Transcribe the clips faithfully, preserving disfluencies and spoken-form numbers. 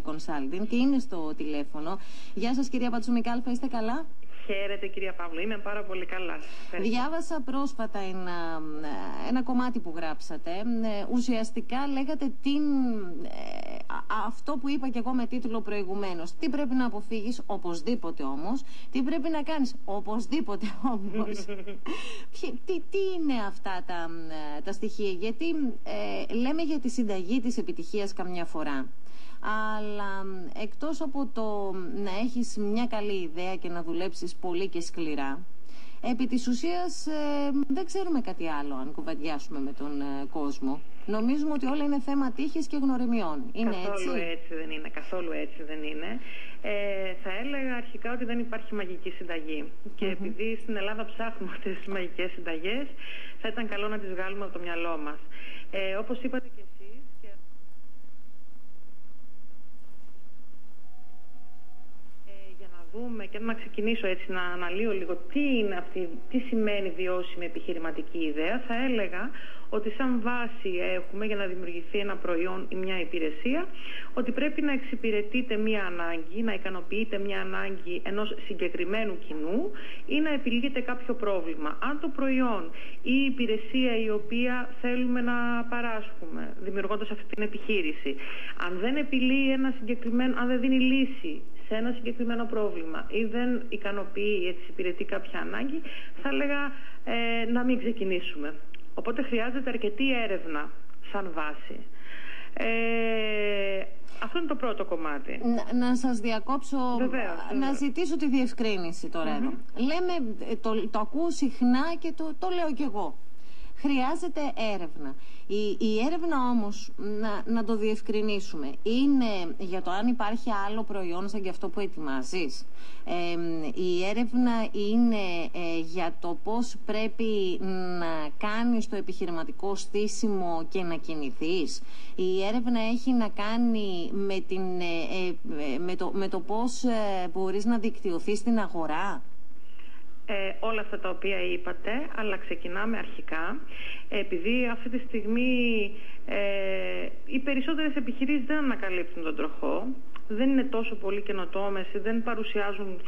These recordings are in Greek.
Consulting και είναι στο τηλέφωνο. Γεια σας κυρία Πατσούμη-Καλφά, είστε καλά? Χαίρετε κυρία Παύλου, είμαι πάρα πολύ καλά. Διάβασα πρόσφατα ένα, ένα κομμάτι που γράψατε. Ουσιαστικά λέγατε την, αυτό που είπα και εγώ με τίτλο προηγουμένως. Τι πρέπει να αποφύγεις οπωσδήποτε όμως, τι πρέπει να κάνεις οπωσδήποτε όμως. τι, τι είναι αυτά τα, τα στοιχεία, γιατί ε, λέμε για τη συνταγή της επιτυχίας καμιά φορά. Αλλά εκτός από το να έχεις μια καλή ιδέα και να δουλέψεις πολύ και σκληρά, επί της ουσίας ε, δεν ξέρουμε κάτι άλλο αν κουβεντιάσουμε με τον ε, κόσμο. Νομίζουμε ότι όλα είναι θέμα τύχης και γνωριμιών. Είναι καθόλου έτσι? έτσι δεν είναι, καθόλου έτσι δεν είναι. Ε, θα έλεγα αρχικά ότι δεν υπάρχει μαγική συνταγή. Και mm-hmm. επειδή στην Ελλάδα ψάχνουμε αυτές τις μαγικές συνταγές, θα ήταν καλό να τις βγάλουμε από το μυαλό μας. Ε, όπως είπατε και εσείς, και να ξεκινήσω έτσι να αναλύω λίγο τι είναι αυτή, τι σημαίνει βιώσιμη επιχειρηματική ιδέα, θα έλεγα ότι σαν βάση έχουμε για να δημιουργηθεί ένα προϊόν ή μια υπηρεσία ότι πρέπει να εξυπηρετείται μια ανάγκη, να ικανοποιείται μια ανάγκη ενός συγκεκριμένου κοινού ή να επιλύεται κάποιο πρόβλημα. Αν το προϊόν ή η υπηρεσία η οποία θέλουμε να παράσχουμε, δημιουργώντας αυτή την επιχείρηση, αν δεν επιλύει ένα συγκεκριμένο, αν δεν δίνει λύση σε ένα συγκεκριμένο πρόβλημα ή δεν ικανοποιεί ή εξυπηρετεί κάποια ανάγκη, θα έλεγα ε, να μην ξεκινήσουμε. Οπότε χρειάζεται αρκετή έρευνα σαν βάση. Ε, αυτό είναι το πρώτο κομμάτι. Να, να σας διακόψω, βεβαίως, βεβαίως. να ζητήσω τη διευκρίνηση τώρα mm-hmm. εδώ. Λέμε, το, το ακούω συχνά και το, το λέω κι εγώ. Χρειάζεται έρευνα. Η, η έρευνα όμως, να, να το διευκρινίσουμε, είναι για το αν υπάρχει άλλο προϊόν σαν και αυτό που ετοιμάζεις. Ε, η έρευνα είναι ε, για το πώς πρέπει να κάνεις το επιχειρηματικό στήσιμο και να κινηθείς. Η έρευνα έχει να κάνει με, την, ε, ε, με, το, με το πώς ε, μπορείς να δικτυωθείς στην αγορά. Ε, όλα αυτά τα οποία είπατε, αλλά ξεκινάμε αρχικά επειδή αυτή τη στιγμή ε, οι περισσότερες επιχειρήσεις δεν ανακαλύπτουν τον τροχό, δεν είναι τόσο πολύ καινοτόμες, δεν παρουσιάζουν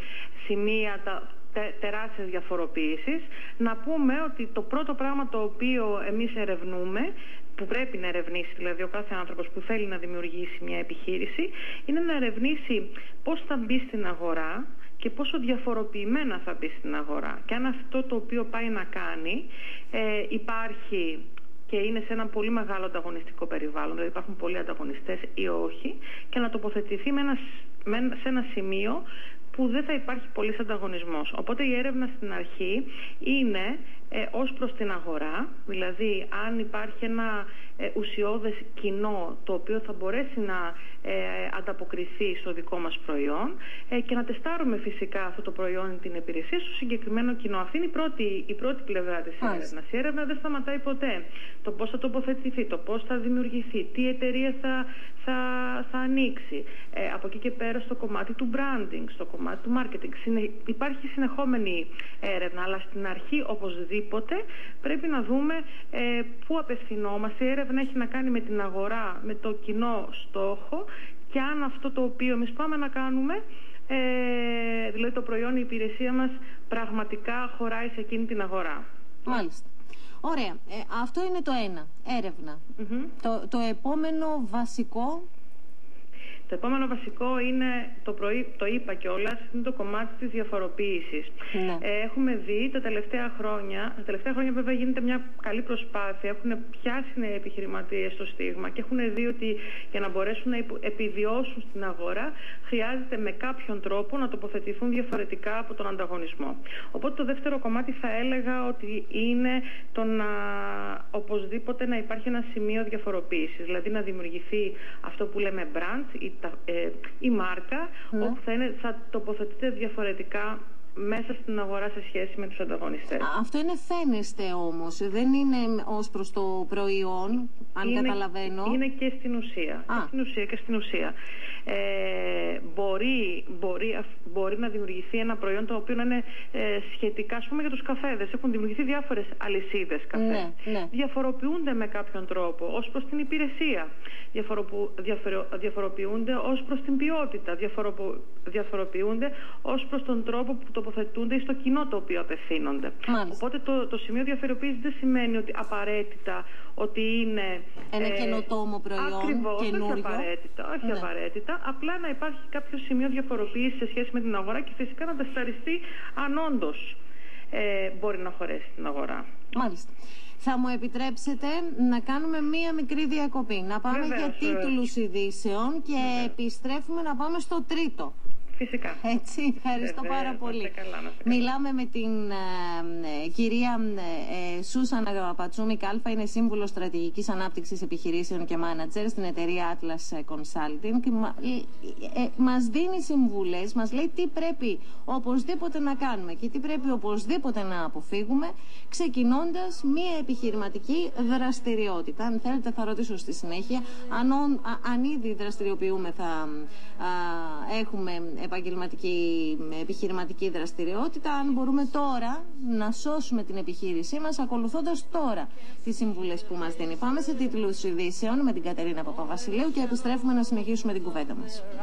σημεία τα, τε, τεράστιες διαφοροποίησεις. Να πούμε ότι το πρώτο πράγμα το οποίο εμείς ερευνούμε, που πρέπει να ερευνήσει δηλαδή ο κάθε άνθρωπος που θέλει να δημιουργήσει μια επιχείρηση, είναι να ερευνήσει πώς θα μπει στην αγορά και πόσο διαφοροποιημένα θα μπει στην αγορά. Και αν αυτό το οποίο πάει να κάνει ε, υπάρχει και είναι σε ένα πολύ μεγάλο ανταγωνιστικό περιβάλλον, δηλαδή υπάρχουν πολλοί ανταγωνιστές ή όχι, και να τοποθετηθεί με ένα, με ένα, σε ένα σημείο που δεν θα υπάρχει πολύς ανταγωνισμός. Οπότε η έρευνα στην αρχή είναι ε, ως προς την αγορά, δηλαδή αν υπάρχει ένα ε, ουσιώδες κοινό το οποίο θα μπορέσει να ε, ανταποκριθεί στο δικό μας προϊόν ε, και να τεστάρουμε φυσικά αυτό το προϊόν, την υπηρεσία, στο συγκεκριμένο κοινό. Αυτή είναι η πρώτη, η πρώτη πλευρά της έρευνας. Η έρευνα δεν σταματάει ποτέ. Το πώς θα τοποθετηθεί, το πώς θα δημιουργηθεί, τι εταιρεία θα, θα, θα ανοίξει. Ε, από εκεί και πέρα στο κομμάτι του branding, στο κομμάτι του marketing. Συνε... Υπάρχει συνεχόμενη έρευνα, αλλά στην αρχή οπωσδήποτε πρέπει να δούμε ε, πού απευθυνόμαστε. Η έρευνα έχει να κάνει με την αγορά, με το κοινό στόχο και αν αυτό το οποίο εμείς πάμε να κάνουμε, ε, δηλαδή το προϊόν, η υπηρεσία μας, πραγματικά χωράει σε εκείνη την αγορά. Μάλιστα. Ωραία. Ε, αυτό είναι το ένα. Έρευνα. Mm-hmm. Το, το επόμενο βασικό... Το επόμενο βασικό είναι, το, πρωί, το είπα κιόλας, είναι το κομμάτι της διαφοροποίησης. Ναι. Ε, έχουμε δει τα τελευταία χρόνια, τα τελευταία χρόνια βέβαια γίνεται μια καλή προσπάθεια, έχουν πιάσει νέοι επιχειρηματίες στο στίγμα και έχουν δει ότι για να μπορέσουν να επιβιώσουν στην αγορά χρειάζεται με κάποιον τρόπο να τοποθετηθούν διαφορετικά από τον ανταγωνισμό. Οπότε το δεύτερο κομμάτι θα έλεγα ότι είναι το να οπωσδήποτε να υπάρχει ένα σημείο διαφοροποίησης, δηλαδή να δημιουργηθεί αυτό που λέμε brand, η μάρκα, όπου θα, είναι, θα τοποθετείται διαφορετικά μέσα στην αγορά σε σχέση με τους ανταγωνιστές. Αυτό είναι φαίνεστε όμως, δεν είναι ως προς το προϊόν, αν είναι, καταλαβαίνω. Είναι και στην ουσία. Και στην ουσία, και στην ουσία. Ε, μπορεί, μπορεί, μπορεί να δημιουργηθεί ένα προϊόν το οποίο να είναι ε, σχετικά, ας πούμε, για τους καφέδες. Έχουν δημιουργηθεί διάφορες αλυσίδες καφέ. Ναι, ναι. Διαφοροποιούνται με κάποιον τρόπο ως προς την υπηρεσία. Διαφοροπου, διαφορο, διαφοροποιούνται ως προς την ποιότητα. Διαφοροπου, διαφοροποιούνται ως προς τον τρόπο που τοποθετούνται ή στο κοινό το οποίο απευθύνονται. Μάλιστα. Οπότε το, το σημείο διαφοροποίησης δεν σημαίνει ότι απαραίτητα ότι είναι ένα ε, καινοτόμο προϊόν. Ακριβώς, καινούργιο. Όχι απαραίτητα. Όχι, ναι, απαραίτητα. Απλά να υπάρχει κάποιο σημείο διαφοροποίησης σε σχέση με την αγορά και φυσικά να τεσταριστεί αν όντως ε, μπορεί να χωρέσει την αγορά. Μάλιστα. Θα μου επιτρέψετε να κάνουμε μία μικρή διακοπή. Να πάμε, βεβαίως, για τίτλους ειδήσεων και, βεβαίως, επιστρέφουμε να πάμε στο τρίτο. Φυσικά. Έτσι, ευχαριστώ, βεβαίως, πάρα πολύ. Καλά, μιλάμε με την ε, κυρία ε, Σούσανα Πατσούμη-Καλφά, είναι σύμβουλος στρατηγικής ανάπτυξης επιχειρήσεων και μάνατζερ στην εταιρεία Atlas Consulting. Και, ε, ε, μας δίνει συμβουλές, μας λέει τι πρέπει οπωσδήποτε να κάνουμε και τι πρέπει οπωσδήποτε να αποφύγουμε, ξεκινώντας μία επιχειρηματική δραστηριότητα. Αν θέλετε, θα ρωτήσω στη συνέχεια. Αν, ο, α, αν ήδη δραστηριοποιούμε, θα α, έχουμε επαγγελματική, επιχειρηματική δραστηριότητα, αν μπορούμε τώρα να σώσουμε την επιχείρησή μας ακολουθώντας τώρα τις συμβουλές που μας δίνει. Πάμε σε τίτλους ειδήσεων με την Κατερίνα Παπαβασιλέου και επιστρέφουμε να συνεχίσουμε την κουβέντα μας.